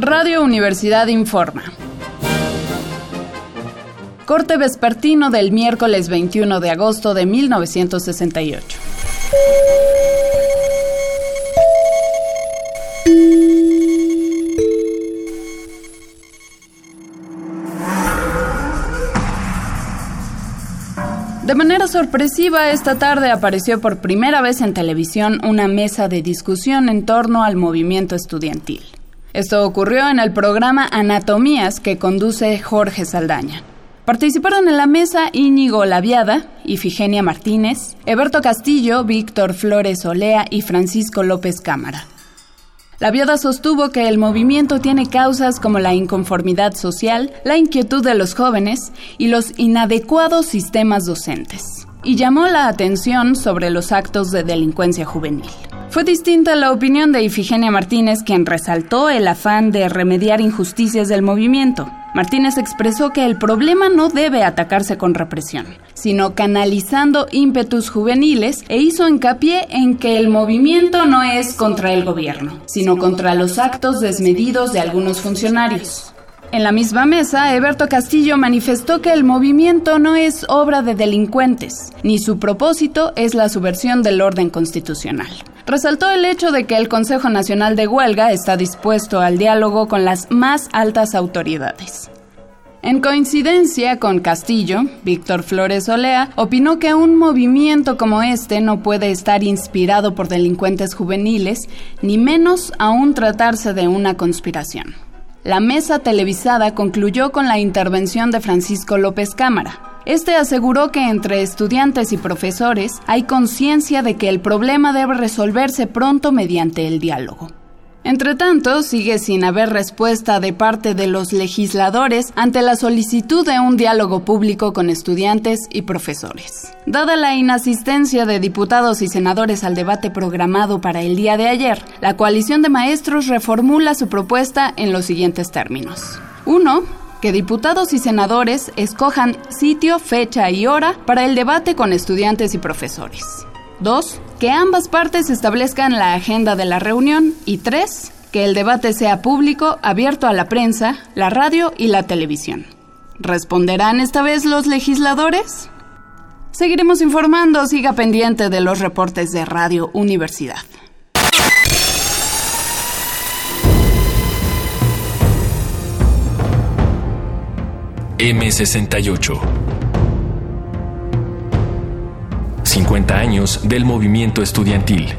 Radio Universidad informa. Corte vespertino del miércoles 21 de agosto de 1968. De manera sorpresiva, esta tarde apareció por primera vez en televisión una mesa de discusión en torno al movimiento estudiantil. Esto ocurrió en el programa Anatomías que conduce Jorge Saldaña. Participaron en la mesa Íñigo Laviada, Ifigenia Martínez, Heberto Castillo, Víctor Flores Olea y Francisco López Cámara. Laviada sostuvo que el movimiento tiene causas como la inconformidad social, la inquietud de los jóvenes y los inadecuados sistemas docentes, y llamó la atención sobre los actos de delincuencia juvenil. Fue distinta la opinión de Ifigenia Martínez, quien resaltó el afán de remediar injusticias del movimiento. Martínez expresó que el problema no debe atacarse con represión, sino canalizando ímpetus juveniles, e hizo hincapié en que el movimiento no es contra el gobierno, sino contra los actos desmedidos de algunos funcionarios. En la misma mesa, Heberto Castillo manifestó que el movimiento no es obra de delincuentes, ni su propósito es la subversión del orden constitucional. Resaltó el hecho de que el Consejo Nacional de Huelga está dispuesto al diálogo con las más altas autoridades. En coincidencia con Castillo, Víctor Flores Olea opinó que un movimiento como este no puede estar inspirado por delincuentes juveniles, ni menos aún tratarse de una conspiración. La mesa televisada concluyó con la intervención de Francisco López Cámara. Este aseguró que entre estudiantes y profesores hay conciencia de que el problema debe resolverse pronto mediante el diálogo. Entretanto, sigue sin haber respuesta de parte de los legisladores ante la solicitud de un diálogo público con estudiantes y profesores. Dada la inasistencia de diputados y senadores al debate programado para el día de ayer, la coalición de maestros reformula su propuesta en los siguientes términos. 1. Que diputados y senadores escojan sitio, fecha y hora para el debate con estudiantes y profesores. 2. Que ambas partes establezcan la agenda de la reunión. Y 3. Que el debate sea público, abierto a la prensa, la radio y la televisión. ¿Responderán esta vez los legisladores? Seguiremos informando. Siga pendiente de los reportes de Radio Universidad. M68. 50 años del movimiento estudiantil.